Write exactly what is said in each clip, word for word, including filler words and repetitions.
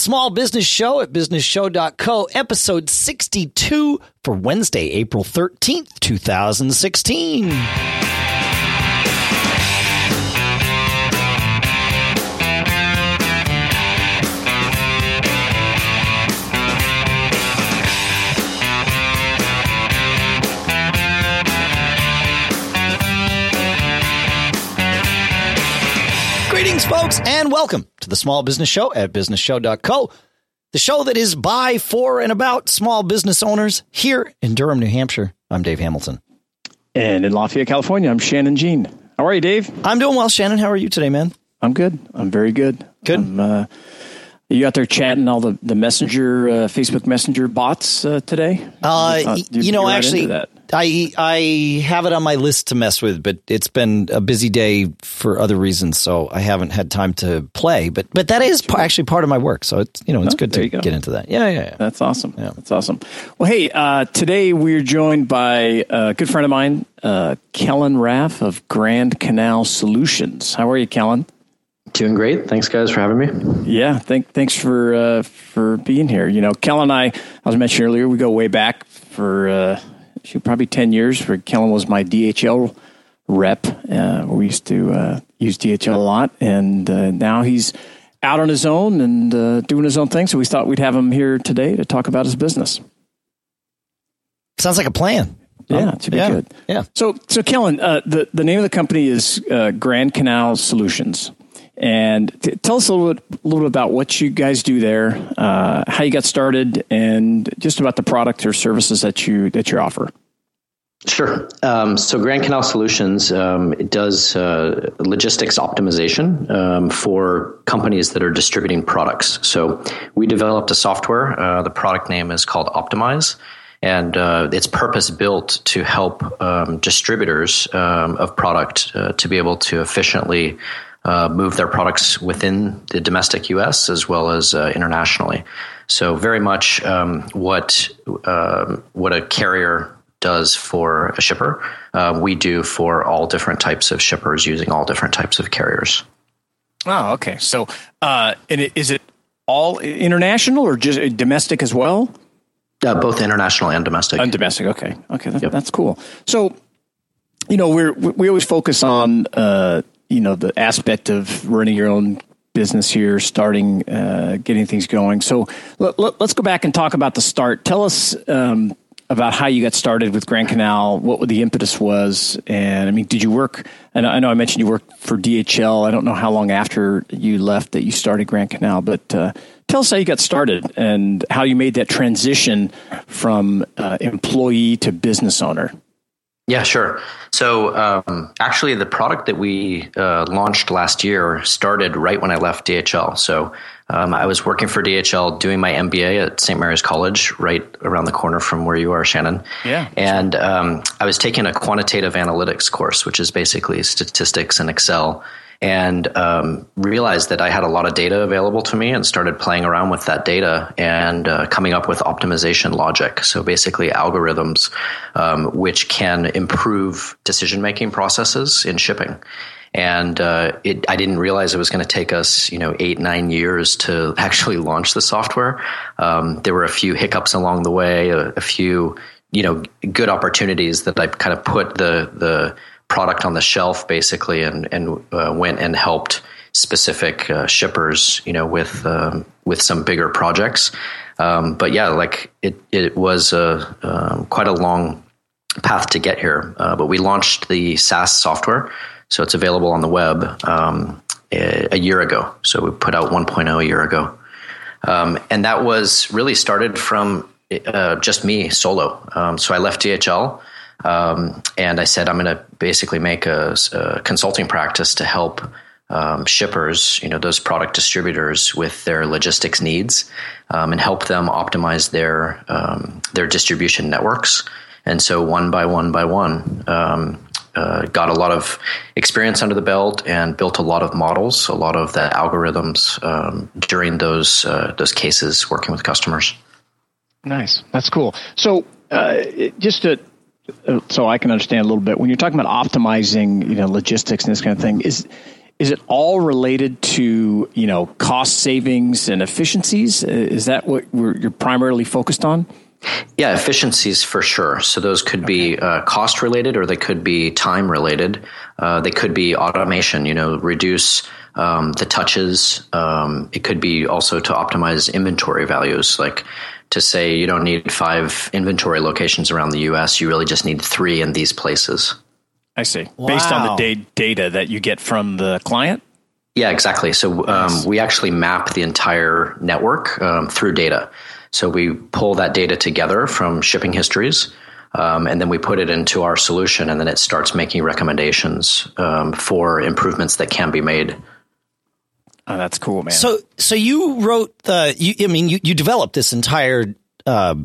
Small Business Show at business show dot co, episode sixty-two for Wednesday, April thirteenth, two thousand sixteen. Greetings, folks, and welcome to the Small Business Show at business show dot co, the show that is by, for, and about small business owners here in Durham, New Hampshire. I'm Dave Hamilton. And in Lafayette, California, I'm Shannon Jean. How are you, Dave? I'm doing well, Shannon. How are you today, man? I'm good. I'm very good. Good. I'm, uh, are you out there chatting all the, the messenger, uh, Facebook Messenger bots uh, today? Uh, uh, you, you know, right actually... I I have it on my list to mess with, but it's been a busy day for other reasons, so I haven't had time to play. But but that is p- actually part of my work, so it's you know it's oh, good to go. Get into that. Yeah, yeah, yeah. That's awesome. Yeah. That's awesome. Well, hey, uh, today we're joined by a good friend of mine, uh, Kelan Raph of Grand Canal Solutions. How are you, Kelan? Doing great. Thanks, guys, for having me. Yeah, thank, thanks for uh, for being here. You know, Kelan and I, as I was mentioning earlier, we go way back for. Uh, She probably ten years, where Kelan was my D H L rep. Uh, we used to uh, use D H L a lot, and uh, now he's out on his own and uh, doing his own thing. So we thought we'd have him here today to talk about his business. Sounds like a plan. Yeah, it should be yeah, good. Yeah. So, so Kelan, uh, the, the name of the company is uh, Grand Canal Solutions. And t- tell us a little bit, a little bit about what you guys do there, uh, how you got started, and just about the product or services that you that you offer. Sure. Um, so Grand Canal Solutions um, it does uh, logistics optimization um, for companies that are distributing products. So we developed a software. Uh, the product name is called Optimize. And uh, it's purpose-built to help um, distributors um, of product uh, to be able to efficiently Uh, move their products within the domestic U S as well as uh, internationally. So very much um, what uh, what a carrier does for a shipper, uh, we do for all different types of shippers using all different types of carriers. Oh, okay. So uh, and it, is it all international or just domestic as well? Uh, both international and domestic. And domestic. Okay. Okay. That, yep. That's cool. So, you know, we're we always focus on. Uh, you know, the aspect of running your own business here, starting, uh, getting things going. So let, let, let's go back and talk about the start. Tell us um, about how you got started with Grand Canal, what the impetus was. And I mean, did you work, and I know I mentioned you worked for D H L. I don't know how long after you left that you started Grand Canal, but uh, tell us how you got started and how you made that transition from uh, employee to business owner. Yeah, sure. So um, actually, the product that we uh, launched last year started right when I left D H L. So um, I was working for D H L, doing my M B A at Saint Mary's College, right around the corner from where you are, Shannon. Yeah. And um, I was taking a quantitative analytics course, which is basically statistics and Excel, and um, realized that I had a lot of data available to me and started playing around with that data and uh, coming up with optimization logic. So basically algorithms um, which can improve decision-making processes in shipping. And uh, it, I didn't realize it was going to take us, you know, eight, nine years to actually launch the software. Um, there were a few hiccups along the way, a, a few, you know, good opportunities that I kind of put the the product on the shelf basically and and uh, went and helped specific uh, shippers, you know, with um, with some bigger projects. Um, but yeah, like it it was a, um, quite a long path to get here. Uh, but we launched the SaaS software, so it's available on the web um, a, a year ago. So we put out one point oh a year ago. Um, and that was really started from uh, just me solo. Um, so I left D H L. Um, and I said, I'm going to basically make a, a consulting practice to help um, shippers, you know, those product distributors with their logistics needs um, and help them optimize their um, their distribution networks. And so one by one by one, um, uh, got a lot of experience under the belt and built a lot of models, a lot of the algorithms um, during those uh, those cases working with customers. Nice. That's cool. So uh, just to so I can understand a little bit when you're talking about optimizing, you know, logistics and this kind of thing. Is is it all related to, you know, cost savings and efficiencies? Is that what we're, you're primarily focused on? Yeah, efficiencies for sure. So those could be uh, cost related, or they could be time related. Uh, they could be automation, you know, reduce um, the touches. Um, it could be also to optimize inventory values, like to say you don't need five inventory locations around the U S, you really just need three in these places. I see. Wow. Based on the da- data that you get from the client? Yeah, exactly. So um, nice. We actually map the entire network um, through data. So we pull that data together from shipping histories, um, and then we put it into our solution, and then it starts making recommendations um, for improvements that can be made. Oh, that's cool, man. So, so you wrote the. You, I mean, you, you developed this entire uh,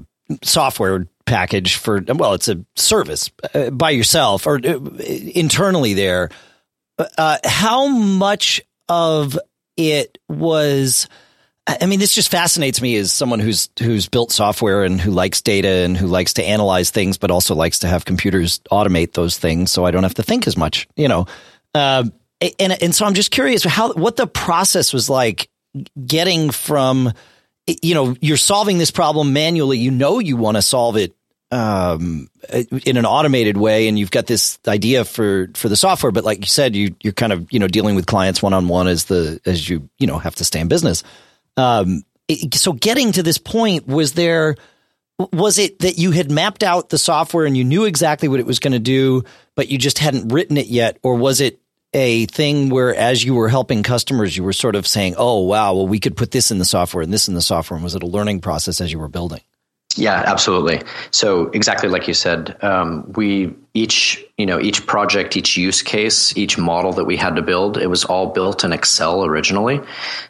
software package for. Well, it's a service uh, by yourself or uh, internally there. Uh, how much of it was? I mean, this just fascinates me as someone who's who's built software and who likes data and who likes to analyze things, but also likes to have computers automate those things, so I don't have to think as much, you know. Um, and and so I'm just curious how what the process was like getting from, you know, you're solving this problem manually, you know, you want to solve it um, in an automated way, and you've got this idea for for the software, but like you said, you you're kind of you know dealing with clients one on one as the as you you know have to stay in business. Um, so getting to this point, was there, was it that you had mapped out the software and you knew exactly what it was going to do, but you just hadn't written it yet? Or was it a thing where as you were helping customers, you were sort of saying, oh, wow, well, we could put this in the software and this in the software. And was it a learning process as you were building? Yeah, absolutely. So exactly like you said, um, we each, you know, each project, each use case, each model that we had to build, it was all built in Excel originally.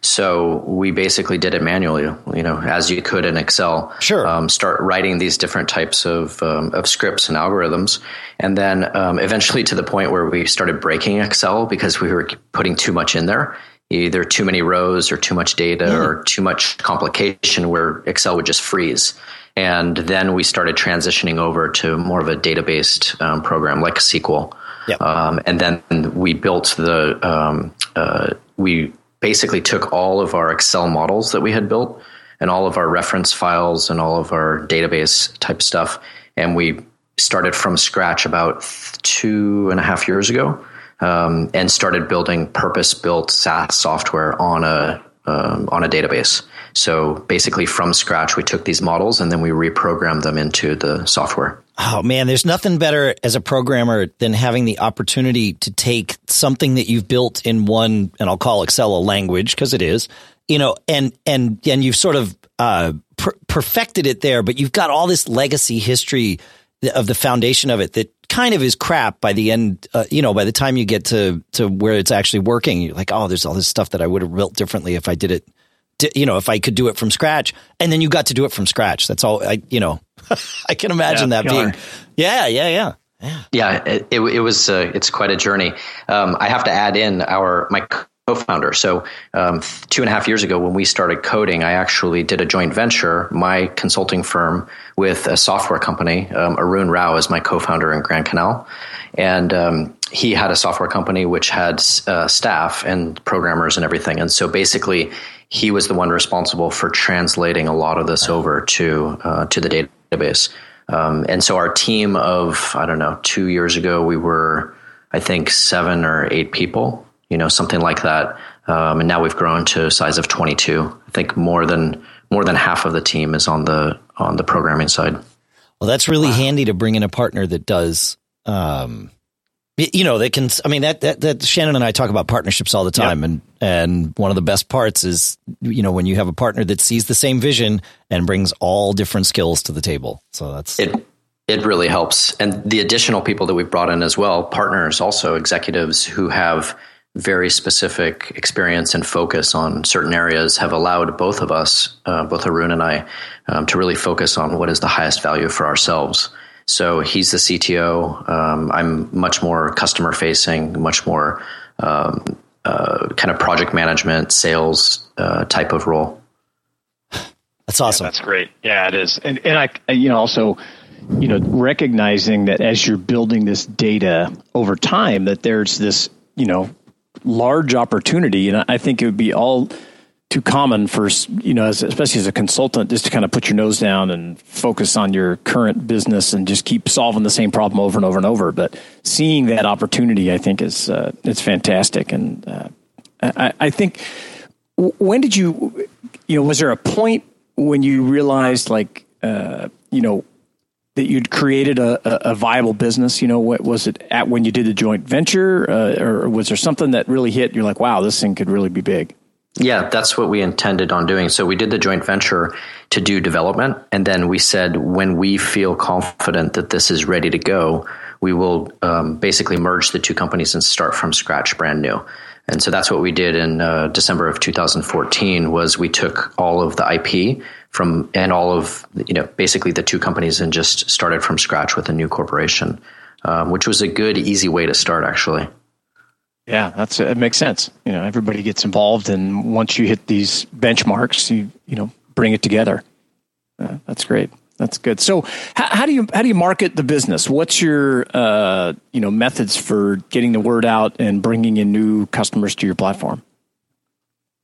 So we basically did it manually, you know, as you could in Excel. Sure. Um, start writing these different types of um, of scripts and algorithms. And then um, eventually to the point where we started breaking Excel because we were putting too much in there. Either too many rows or too much data yeah. or too much complication where Excel would just freeze. And then we started transitioning over to more of a database um, program like S Q L. Yep. Um, and then we built the, um, uh, we basically took all of our Excel models that we had built and all of our reference files and all of our database type stuff. And we started from scratch about two and a half years ago um, and started building purpose-built SaaS software on a Um, on a database. So basically from scratch, we took these models and then we reprogrammed them into the software. Oh man, there's nothing better as a programmer than having the opportunity to take something that you've built in one, and I'll call Excel a language because it is, you know, and, and, and you've sort of uh, per- perfected it there, but you've got all this legacy history of the foundation of it that kind of is crap by the end, uh, you know, by the time you get to, to where it's actually working, you're like, oh, there's all this stuff that I would have built differently if I did it, to, you know, if I could do it from scratch. And then you got to do it from scratch. That's all I, you know, I can imagine yeah, that being. Yeah, yeah, yeah. Yeah. Yeah. It, it, it was, uh, it's quite a journey. Um, I have to add in our, my co-founder. So um, two and a half years ago when we started coding, I actually did a joint venture, my consulting firm, with a software company. Um, Arun Rao is my co-founder in Grand Canal. And um, he had a software company which had uh, staff and programmers and everything. And so basically he was the one responsible for translating a lot of this over to uh, to the database. Um, and so our team of, I don't know, two years ago, we were, I think, seven or eight people. You know, something like that. Um, and now we've grown to a size of twenty-two. I think more than more than half of the team is on the on the programming side. Well, that's really wow. handy to bring in a partner that does, um, you know, that can. I mean, that, that that Shannon and I talk about partnerships all the time, yep. and and one of the best parts is, you know, when you have a partner that sees the same vision and brings all different skills to the table. So that's it. It really helps, and the additional people that we've brought in as well, partners, also executives who have very specific experience and focus on certain areas, have allowed both of us, uh, both Arun and I, um, to really focus on what is the highest value for ourselves. So he's the C T O. Um, I'm much more customer facing, much more um, uh, kind of project management, sales uh, type of role. That's awesome. Yeah, that's great. Yeah, it is. And and I, you know, also, you know, recognizing that as you're building this data over time, that there's this, you know, large opportunity. And I think it would be all too common for, you know, as, especially as a consultant, just to kind of put your nose down and focus on your current business and just keep solving the same problem over and over and over. But seeing that opportunity, I think, is uh, it's fantastic. And uh, I, I think, when did you, you know, was there a point when you realized, like, uh, you know, that you'd created a, a viable business? You know, what was it at when you did the joint venture, uh, or was there something that really hit? You're like, wow, this thing could really be big. Yeah, that's what we intended on doing. So we did the joint venture to do development. And then we said, when we feel confident that this is ready to go, we will um, basically merge the two companies and start from scratch, brand new. And so that's what we did in uh, December of two thousand fourteen, was we took all of the I P from and all of, you know, basically the two companies, and just started from scratch with a new corporation, um, which was a good, easy way to start, actually. Yeah, that's it. Makes sense. You know, everybody gets involved, and once you hit these benchmarks, you you know, bring it together. Uh, that's great. That's good. So, how, how do you how do you market the business? What's your uh, you know, methods for getting the word out and bringing in new customers to your platform?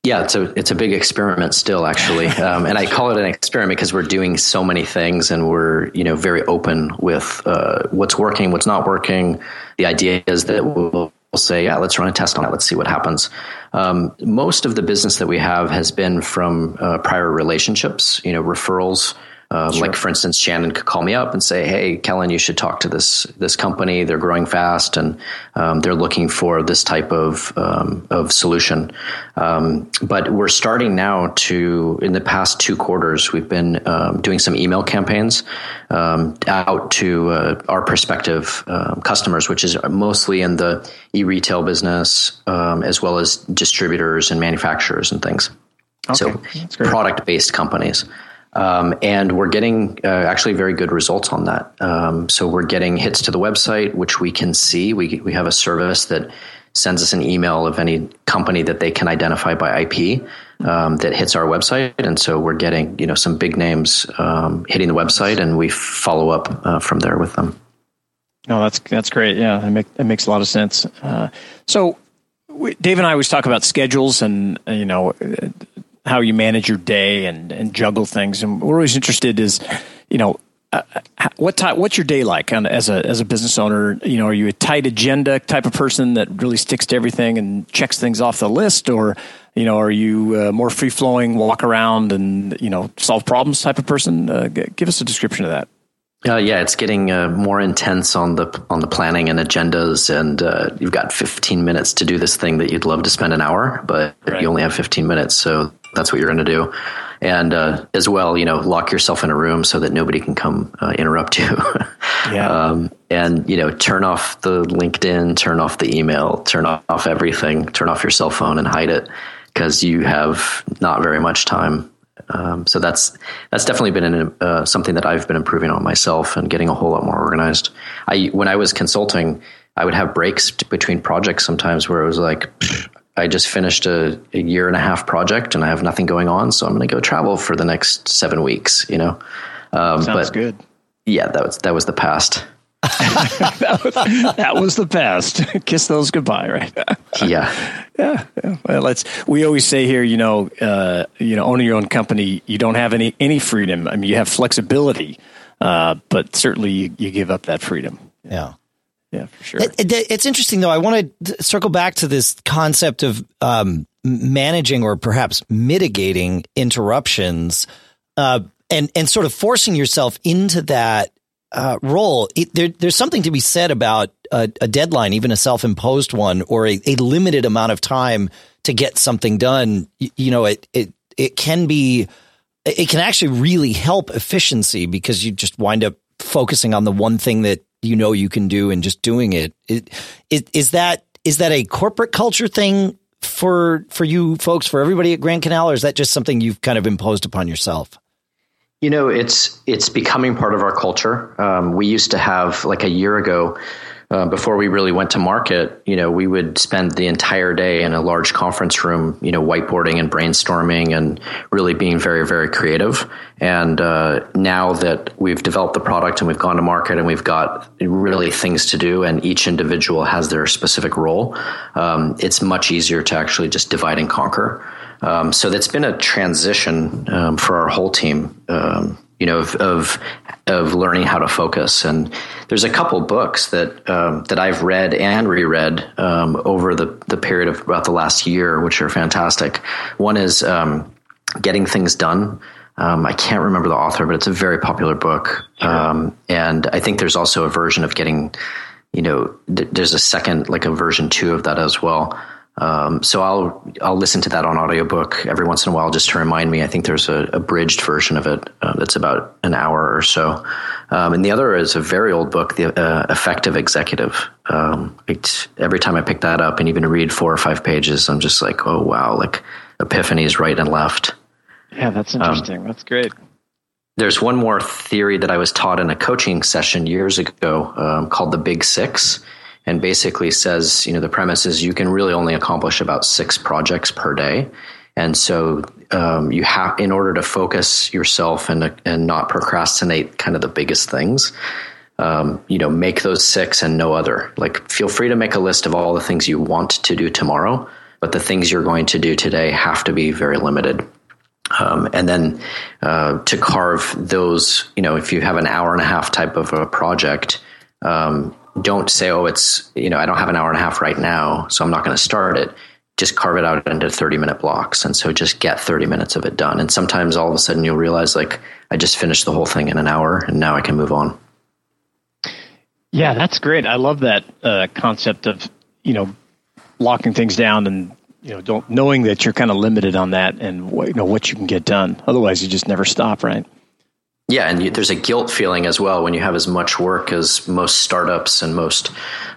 Yeah, it's a it's a big experiment still, actually, um, and I call it an experiment because we're doing so many things, and we're, you know, very open with uh, what's working, what's not working. The idea is that we'll. We'll say, yeah, let's run a test on it. Let's see what happens. Um, most of the business that we have has been from uh, prior relationships, you know, referrals. Uh, sure. Like, for instance, Shannon could call me up and say, hey, Kelan, you should talk to this this company. They're growing fast, and um, they're looking for this type of um, of solution. Um, but we're starting now to, in the past two quarters, we've been um, doing some email campaigns um, out to uh, our prospective uh, customers, which is mostly in the e-retail business, um, as well as distributors and manufacturers and things. Okay. So product-based companies. Um, and we're getting uh, actually very good results on that. Um, so we're getting hits to the website, which we can see. We we have a service that sends us an email of any company that they can identify by I P um, that hits our website. And so we're getting, you know, some big names um, hitting the website, and we follow up uh, from there with them. No, that's that's great. Yeah, that, make, that makes a lot of sense. Uh, so we, Dave and I always talk about schedules and, you know, how you manage your day and, and juggle things. And we're always interested is, you know, uh, what type, what's your day like on, as a, as a business owner? You know, are you a tight agenda type of person that really sticks to everything and checks things off the list? Or, you know, are you uh, more free flowing, walk around and, you know, solve problems type of person? Uh, g- give us a description of that. Uh, yeah, it's getting uh, more intense on the on the planning and agendas, and uh, you've got fifteen minutes to do this thing that you'd love to spend an hour, but right. You only have fifteen minutes, so that's what you're going to do. And uh, as well, you know, lock yourself in a room so that nobody can come uh, interrupt you. Yeah. Um, and, you know, turn off the LinkedIn, turn off the email, turn off everything, turn off your cell phone and hide it, because you have not very much time. Um, so that's that's definitely been an, uh, something that I've been improving on myself and getting a whole lot more organized. I when I was consulting, I would have breaks t- between projects sometimes where it was like, psh, I just finished a, a year and a half project and I have nothing going on, so I'm going to go travel for the next seven weeks. You know, um, sounds but, good. Yeah, that was that was the past. that, was, that was the past. Kiss those goodbye, right? yeah. yeah, yeah. Well, let's. We always say here, you know, uh, you know, owning your own company, you don't have any any freedom. I mean, you have flexibility, uh, but certainly you, you give up that freedom. Yeah, yeah, for sure. It, it, it's interesting, though. I want to circle back to this concept of um, managing or perhaps mitigating interruptions, uh, and and sort of forcing yourself into that. Uh, role. It, there, there's something to be said about a, a deadline, even a self-imposed one, or a, a limited amount of time to get something done. You, you know, it, it, it can be, it can actually really help efficiency, because you just wind up focusing on the one thing that you know you can do and just doing it. It, it is that, is that a corporate culture thing for, for you folks, for everybody at Grand Canal, or is that just something you've kind of imposed upon yourself? You know, it's it's becoming part of our culture. Um, we used to have, like a year ago, uh, before we really went to market, you know, we would spend the entire day in a large conference room, you know, whiteboarding and brainstorming and really being very, very creative. And uh, now that we've developed the product and we've gone to market and we've got really things to do and each individual has their specific role, um, it's much easier to actually just divide and conquer. Um, so that's been a transition um, for our whole team, um, you know, of, of of learning how to focus. And there's a couple books that um, that I've read and reread um, over the, the period of about the last year, which are fantastic. One is um, Getting Things Done. Um, I can't remember the author, but it's a very popular book. Sure. Um, and I think there's also a version of getting, you know, th- there's a second, like a version two of that as well. Um, so I'll, I'll listen to that on audiobook every once in a while, just to remind me. I think there's a abridged version of it. Uh, that's about an hour or so. Um, and the other is a very old book, The uh, Effective Executive. Um, it, every time I pick that up and even read four or five pages, I'm just like, oh, wow. Like epiphanies right and left. Yeah, that's interesting. Um, that's great. There's one more theory that I was taught in a coaching session years ago um, called the Big Six. And basically says, you know, the premise is you can really only accomplish about six projects per day. And so um, you have, in order to focus yourself and and not procrastinate kind of the biggest things, um, you know, make those six and no other. Like feel free to make a list of all the things you want to do tomorrow, but the things you're going to do today have to be very limited. Um, and then uh, to carve those, you know, if you have an hour and a half type of a project, um, don't say, oh, it's, you know, I don't have an hour and a half right now, so I'm not going to start it. Just carve it out into thirty minute blocks. And so just get thirty minutes of it done. And sometimes all of a sudden you'll realize, like, I just finished the whole thing in an hour and now I can move on. Yeah, that's great. I love that uh, concept of, you know, locking things down and, you know, don't knowing that you're kind of limited on that and, you know, what you can get done. Otherwise you just never stop, right? Yeah, and you, there's a guilt feeling as well when you have as much work as most startups and most,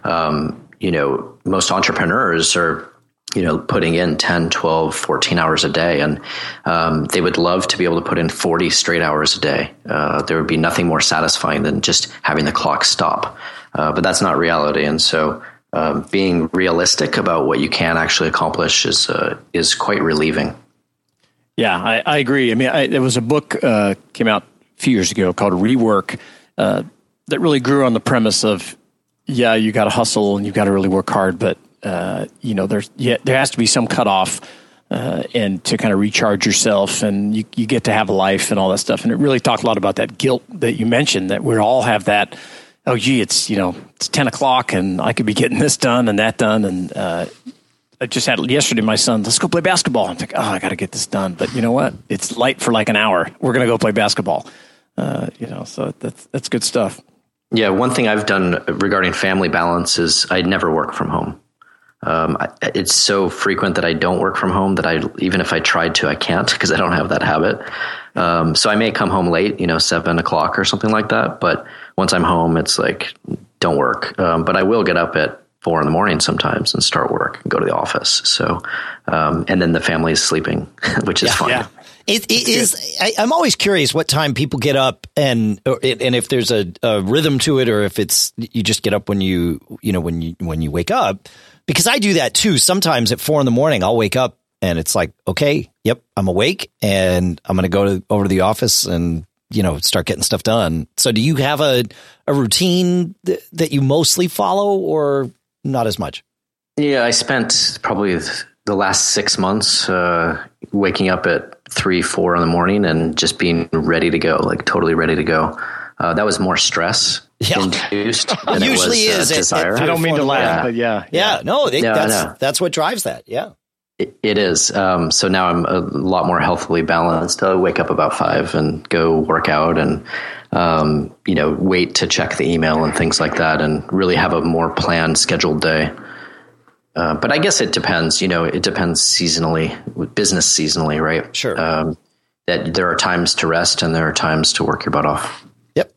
um, you know, most entrepreneurs are, you know, putting in ten, twelve, fourteen hours a day. And um, they would love to be able to put in forty straight hours a day. Uh, there would be nothing more satisfying than just having the clock stop. Uh, but that's not reality. And so um, being realistic about what you can actually accomplish is uh, is quite relieving. Yeah, I, I agree. I mean, I, there was a book uh, came out few years ago called Rework uh, that really grew on the premise of, yeah, you got to hustle and you've got to really work hard, but uh, you know, there's yeah, there has to be some cutoff uh, and to kind of recharge yourself and you, you get to have a life and all that stuff. And it really talked a lot about that guilt that you mentioned, that we all have that, oh, gee, it's, you know, it's ten o'clock and I could be getting this done and that done. And uh, I just had yesterday, my son, let's go play basketball. I'm like, oh, I got to get this done. But you know what? It's light for like an hour. We're going to go play basketball. Uh, you know, so that's, that's good stuff. Yeah. One thing I've done regarding family balance is I never work from home. Um, I, it's so frequent that I don't work from home that I, even if I tried to, I can't, because I don't have that habit. Um, so I may come home late, you know, seven o'clock or something like that. But once I'm home, it's like, don't work. Um, but I will get up at four in the morning sometimes and start work and go to the office. So, um, and then the family is sleeping, which is yeah, fun. Yeah. It, it is. I, I'm always curious what time people get up and or, and if there's a, a rhythm to it, or if it's you just get up when you you know when you when you wake up, because I do that too. Sometimes at four in the morning, I'll wake up and it's like, okay, yep, I'm awake and I'm going to go to over to the office and, you know, start getting stuff done. So do you have a a routine th- that you mostly follow or not as much? Yeah, I spent probably the last six months uh, waking up at three, four in the morning and just being ready to go, like totally ready to go. Uh, that was more stress yeah. induced than it usually it was, is. Uh, desire. It, it, I don't mean to laugh, yeah. but yeah. Yeah, yeah. no, it, yeah, that's that's what drives that. Yeah, it, it is. Um, so now I'm a lot more healthily balanced. I wake up about five and go work out and, um, you know, wait to check the email and things like that and really have a more planned, scheduled day. Uh, but I guess it depends, you know, it depends seasonally, business seasonally, right? Sure. Um, that there are times to rest and there are times to work your butt off. Yep.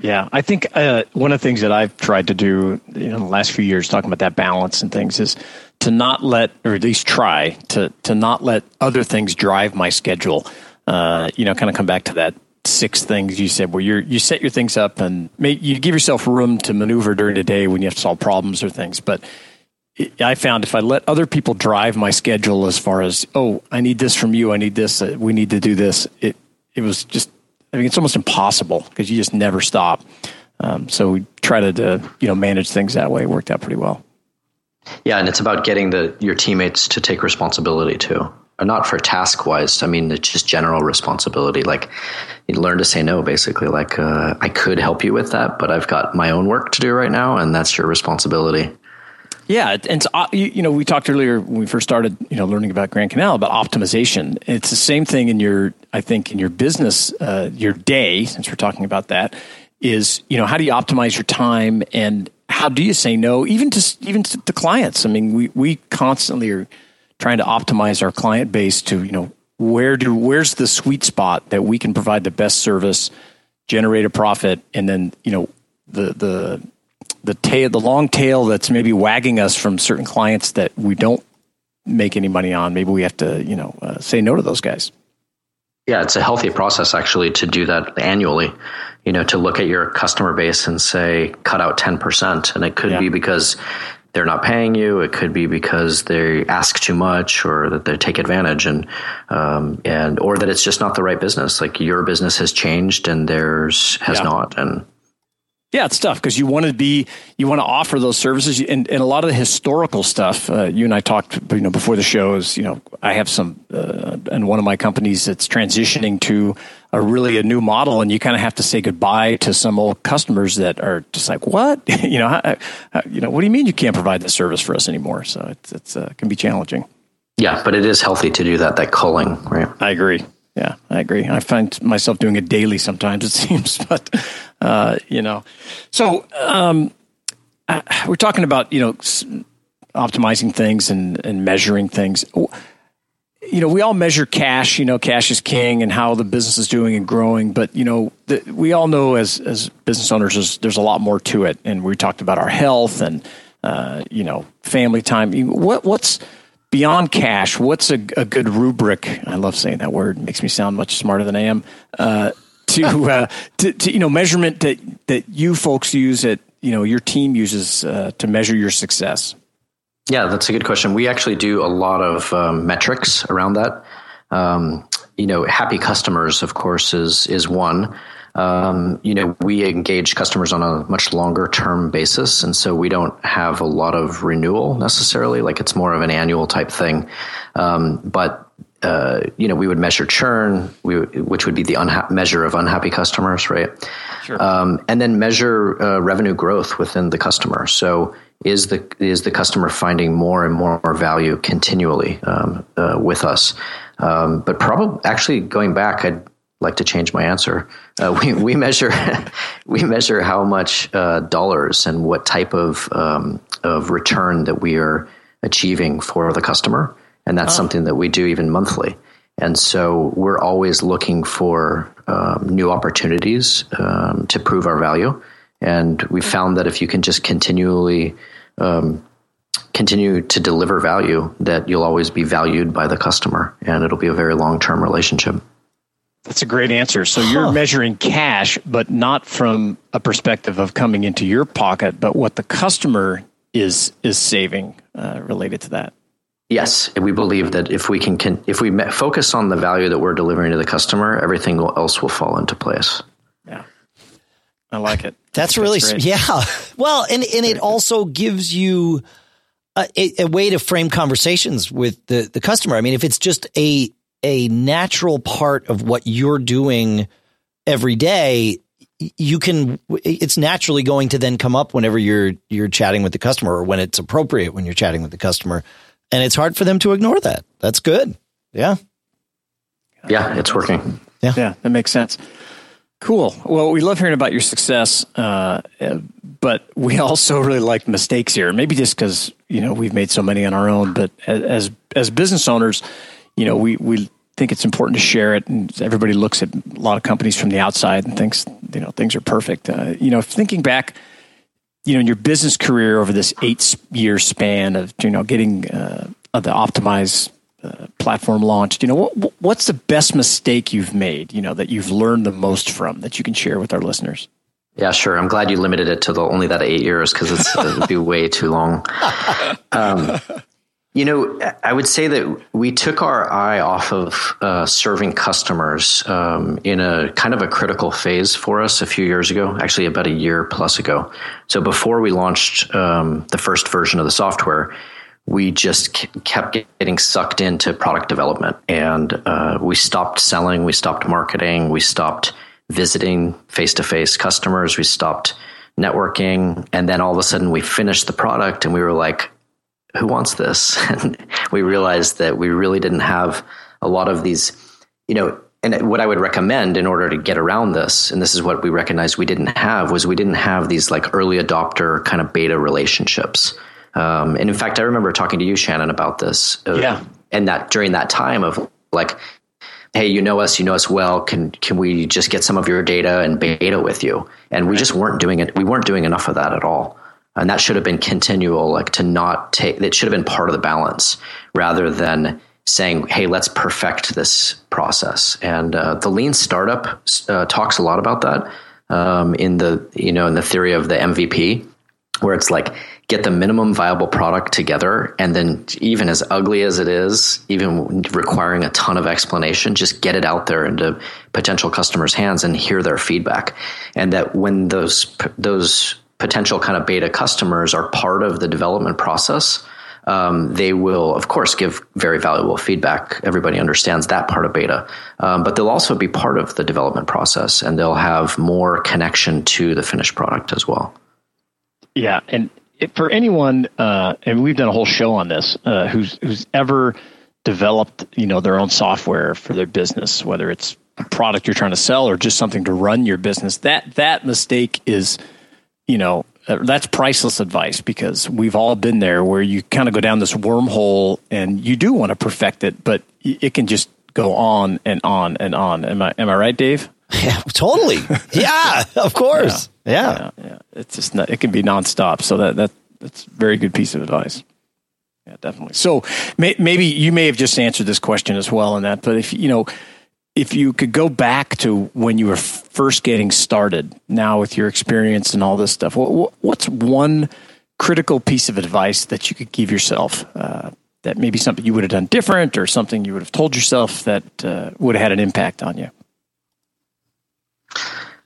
Yeah. I think uh, one of the things that I've tried to do, you know, in the last few years, talking about that balance and things, is to not let, or at least try to, to not let other things drive my schedule. Uh, you know, kind of come back to that six things you said where you're, you set your things up and make, you give yourself room to maneuver during the day when you have to solve problems or things. But I found if I let other people drive my schedule as far as, oh, I need this from you, I need this, we need to do this, it it was just, I mean, it's almost impossible because you just never stop. Um, so we tried to, uh, you know, manage things that way. It worked out pretty well. Yeah, and it's about getting the your teammates to take responsibility too. Not for task-wise. I mean, it's just general responsibility. Like, you learn to say no, basically. Like, uh, I could help you with that, but I've got my own work to do right now, and that's your responsibility. Yeah, and so, you know, we talked earlier when we first started, you know, learning about Grand Canal, about optimization. It's the same thing in your, I think, in your business, uh, your day, since we're talking about that, is, you know, how do you optimize your time, and how do you say no, even to even to the clients? I mean, we, we constantly are trying to optimize our client base to, you know, where do where's the sweet spot that we can provide the best service, generate a profit, and then, you know, the the the tail, the long tail that's maybe wagging us from certain clients that we don't make any money on, maybe we have to, you know, uh, say no to those guys. Yeah, it's a healthy process actually to do that annually, you know, to look at your customer base and say, cut out ten percent. And it could yeah. be because they're not paying you. It could be because they ask too much, or that they take advantage, and um, and or that it's just not the right business. Like, your business has changed and theirs has yeah. not. And yeah, it's tough because you want to be, you want to offer those services, and, and a lot of the historical stuff. Uh, you and I talked, you know, before the show is, you know, I have some, uh, and one of my companies that's transitioning to a really a new model, and you kind of have to say goodbye to some old customers that are just like, what, you know, how, how, you know, what do you mean you can't provide this service for us anymore? So it's it's uh, can be challenging. Yeah, but it is healthy to do that. That culling, right? I agree. Yeah, I agree. I find myself doing it daily sometimes, it seems, but, uh, you know. So um, I, we're talking about, you know, s- optimizing things and, and measuring things. You know, we all measure cash, you know, cash is king and how the business is doing and growing. But, you know, the, we all know as, as business owners, there's, there's a lot more to it. And we talked about our health and, uh, you know, family time. What What's... Beyond cash, what's a, a good rubric? I love saying that word. It makes me sound much smarter than I am. Uh, to, uh, to, to, you know, measurement that, that you folks use, that, you know, your team uses uh, to measure your success. Yeah, that's a good question. We actually do a lot of um, metrics around that. Um, you know, happy customers, of course, is is one. Um, you know, we engage customers on a much longer term basis. And so we don't have a lot of renewal necessarily. Like, it's more of an annual type thing. Um, but, uh, you know, we would measure churn, we, which would be the unha- measure of unhappy customers, right? Sure. Um, and then measure uh, revenue growth within the customer. So is the, is the customer finding more and more value continually um, uh, with us? Um, but probably actually going back, I'd like to change my answer. Uh, we we measure we measure how much uh, dollars and what type of um, of return that we are achieving for the customer, and that's oh. something that we do even monthly. And so we're always looking for um, new opportunities um, to prove our value. And we found that if you can just continually um, continue to deliver value, that you'll always be valued by the customer, and it'll be a very long term relationship. That's a great answer. So you're huh. measuring cash, but not from a perspective of coming into your pocket, but what the customer is is saving uh, related to that. Yes, we believe that if we can, can if we focus on the value that we're delivering to the customer, everything else will fall into place. Yeah, I like it. That's really That's yeah. Well, and and it also gives you a, a way to frame conversations with the the customer. I mean, if it's just a a natural part of what you're doing every day, you can, it's naturally going to then come up whenever you're, you're chatting with the customer, or when it's appropriate when you're chatting with the customer, and it's hard for them to ignore that. That's good. Yeah. Yeah. It's working. Yeah. Yeah. That makes sense. Cool. Well, we love hearing about your success, uh, but we also really like mistakes here. Maybe just cause, you know, we've made so many on our own, but as, as business owners, you know, we, we think it's important to share it, and everybody looks at a lot of companies from the outside and thinks, you know, things are perfect. Uh, you know, thinking back, you know, in your business career over this eight year span of, you know, getting uh, the Optimize uh, platform launched, you know, what, what's the best mistake you've made, you know, that you've learned the most from that you can share with our listeners? Yeah, sure. I'm glad you limited it to the only that eight years because it's it would be way too long. Um, you know, I would say that we took our eye off of uh, serving customers um, in a kind of a critical phase for us a few years ago, actually about a year plus ago. So before we launched um, the first version of the software, we just kept getting sucked into product development, and uh, we stopped selling, we stopped marketing, we stopped visiting face-to-face customers. We stopped networking. And then all of a sudden we finished the product and we were like, who wants this? And we realized that we really didn't have a lot of these, you know, and what I would recommend in order to get around this, and this is what we recognized we didn't have, was we didn't have these like early adopter kind of beta relationships. Um, and in fact, I remember talking to you, Shannon, about this. Yeah. Uh, and that during that time of like, hey, you know us, you know us well, can can we just get some of your data and beta with you? And we just weren't doing it. We weren't doing enough of that at all. And that should have been continual, like to not take, that should have been part of the balance rather than saying, hey, let's perfect this process. And uh, the lean startup uh, talks a lot about that um, in the, you know, in the theory of the M V P, where it's like, get the minimum viable product together. And then even as ugly as it is, even requiring a ton of explanation, just get it out there into potential customers' hands and hear their feedback. And that when those, those potential kind of beta customers are part of the development process, um, they will, of course, give very valuable feedback. Everybody understands that part of beta, um, but they'll also be part of the development process and they'll have more connection to the finished product as well. Yeah. And for anyone, uh, and we've done a whole show on this, uh, who's who's ever developed, you know, their own software for their business, whether it's a product you're trying to sell or just something to run your business, that that mistake is, you know, uh, that's priceless advice, because we've all been there where you kind of go down this wormhole and you do want to perfect it, but it can just go on and on and on. Am I am I right, Dave? Yeah, totally. Yeah, of course. Yeah. Yeah. Yeah, yeah. It's just not, it can be nonstop. So that, that that's a very good piece of advice. Yeah, definitely. So may, maybe you may have just answered this question as well in that, but if, you know, if you could go back to when you were first getting started now with your experience and all this stuff, what, what's one critical piece of advice that you could give yourself, uh, that maybe something you would have done different or something you would have told yourself that uh, would have had an impact on you?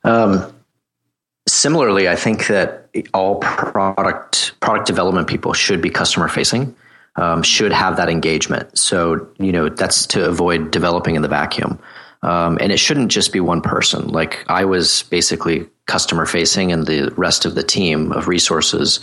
Um, similarly, I think that all product product development people should be customer facing, um, should have that engagement. So, you know, that's to avoid developing in the vacuum. Um, and it shouldn't just be one person. Like I was basically customer facing and the rest of the team of resources,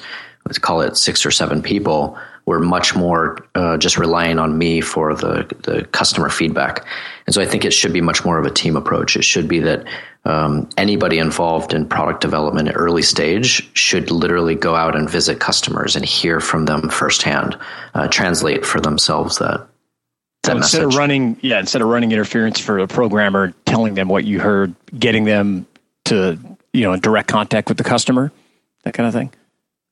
let's call it six or seven people, were much more uh, just relying on me for the, the customer feedback. And so I think it should be much more of a team approach. It should be that um, anybody involved in product development at early stage should literally go out and visit customers and hear from them firsthand, uh, translate for themselves that that so instead message. Of running, yeah, instead of running interference for a programmer, telling them what you heard, getting them to, you know, in direct contact with the customer, that kind of thing.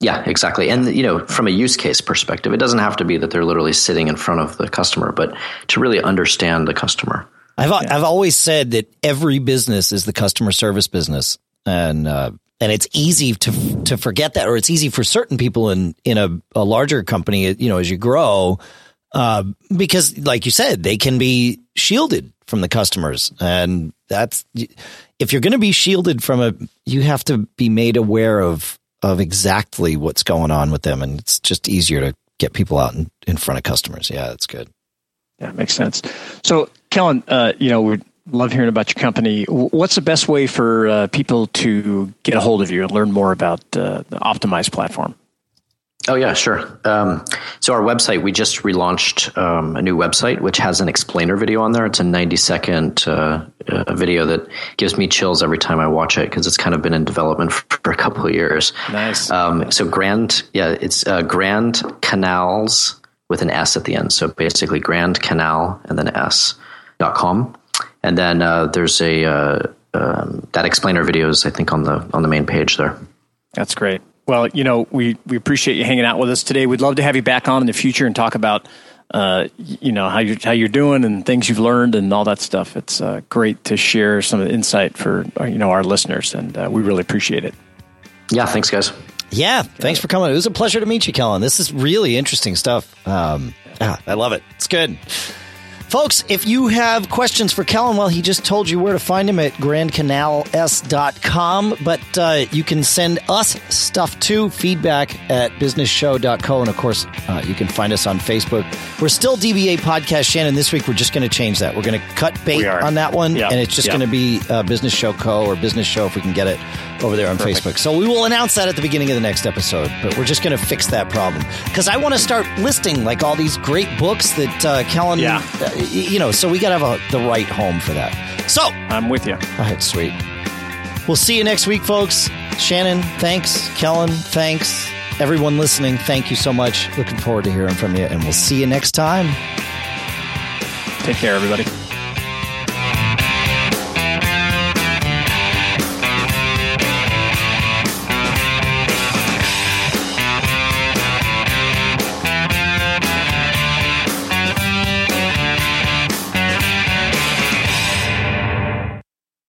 Yeah, exactly. And, you know, from a use case perspective, it doesn't have to be that they're literally sitting in front of the customer, but to really understand the customer. I've yeah. I've always said that every business is the customer service business. And uh, and it's easy to to forget that, or it's easy for certain people in, in a, a larger company, you know, as you grow, uh, because like you said, they can be shielded from the customers. And that's, if you're going to be shielded from a, you have to be made aware of of exactly what's going on with them. And it's just easier to get people out in, in front of customers. Yeah, that's good. Yeah, makes sense. So Kelan, uh, you know, we love hearing about your company. What's the best way for uh, people to get a hold of you and learn more about uh, the Optimize platform? Oh yeah, sure. Um, so our website, we just relaunched um, a new website, which has an explainer video on there. It's a ninety second uh, uh, video that gives me chills every time I watch it, because it's kind of been in development for, for a couple of years. Nice. Um, so Grand, yeah, it's uh, Grand Canals with an S at the end. So basically Grand Canal and then S dot com. And then uh, there's a, uh, um, that explainer video is, I think, on the, on the main page there. That's great. Well, you know, we, we appreciate you hanging out with us today. We'd love to have you back on in the future and talk about uh, you know, how you're, how you're doing and things you've learned and all that stuff. It's uh, great to share some of the insight for, you know, our listeners, and uh, we really appreciate it. Yeah. Thanks, guys. Yeah. Thanks for coming. It was a pleasure to meet you, Kelan. This is really interesting stuff. Um, yeah, I love it. It's good. Folks, if you have questions for Kelan, well, he just told you where to find him at grand canal s dot com. But uh, you can send us stuff too, feedback at business show dot co. And, of course, uh, you can find us on Facebook. We're still D B A Podcast, Shannon. This week, we're just going to change that. We're going to cut bait on that one. Yep. And it's just yep. going to be uh, Business Show Co. or Business Show if we can get it over there on Perfect. Facebook. So we will announce that at the beginning of the next episode. But we're just going to fix that problem. Because I want to start listing, like, all these great books that uh, Kelan... Yeah. Uh, You know, so we got to have a, the right home for that. So I'm with you. All right, sweet. We'll see you next week, folks. Shannon, thanks. Kelan, thanks. Everyone listening, thank you so much. Looking forward to hearing from you, and we'll see you next time. Take care, everybody.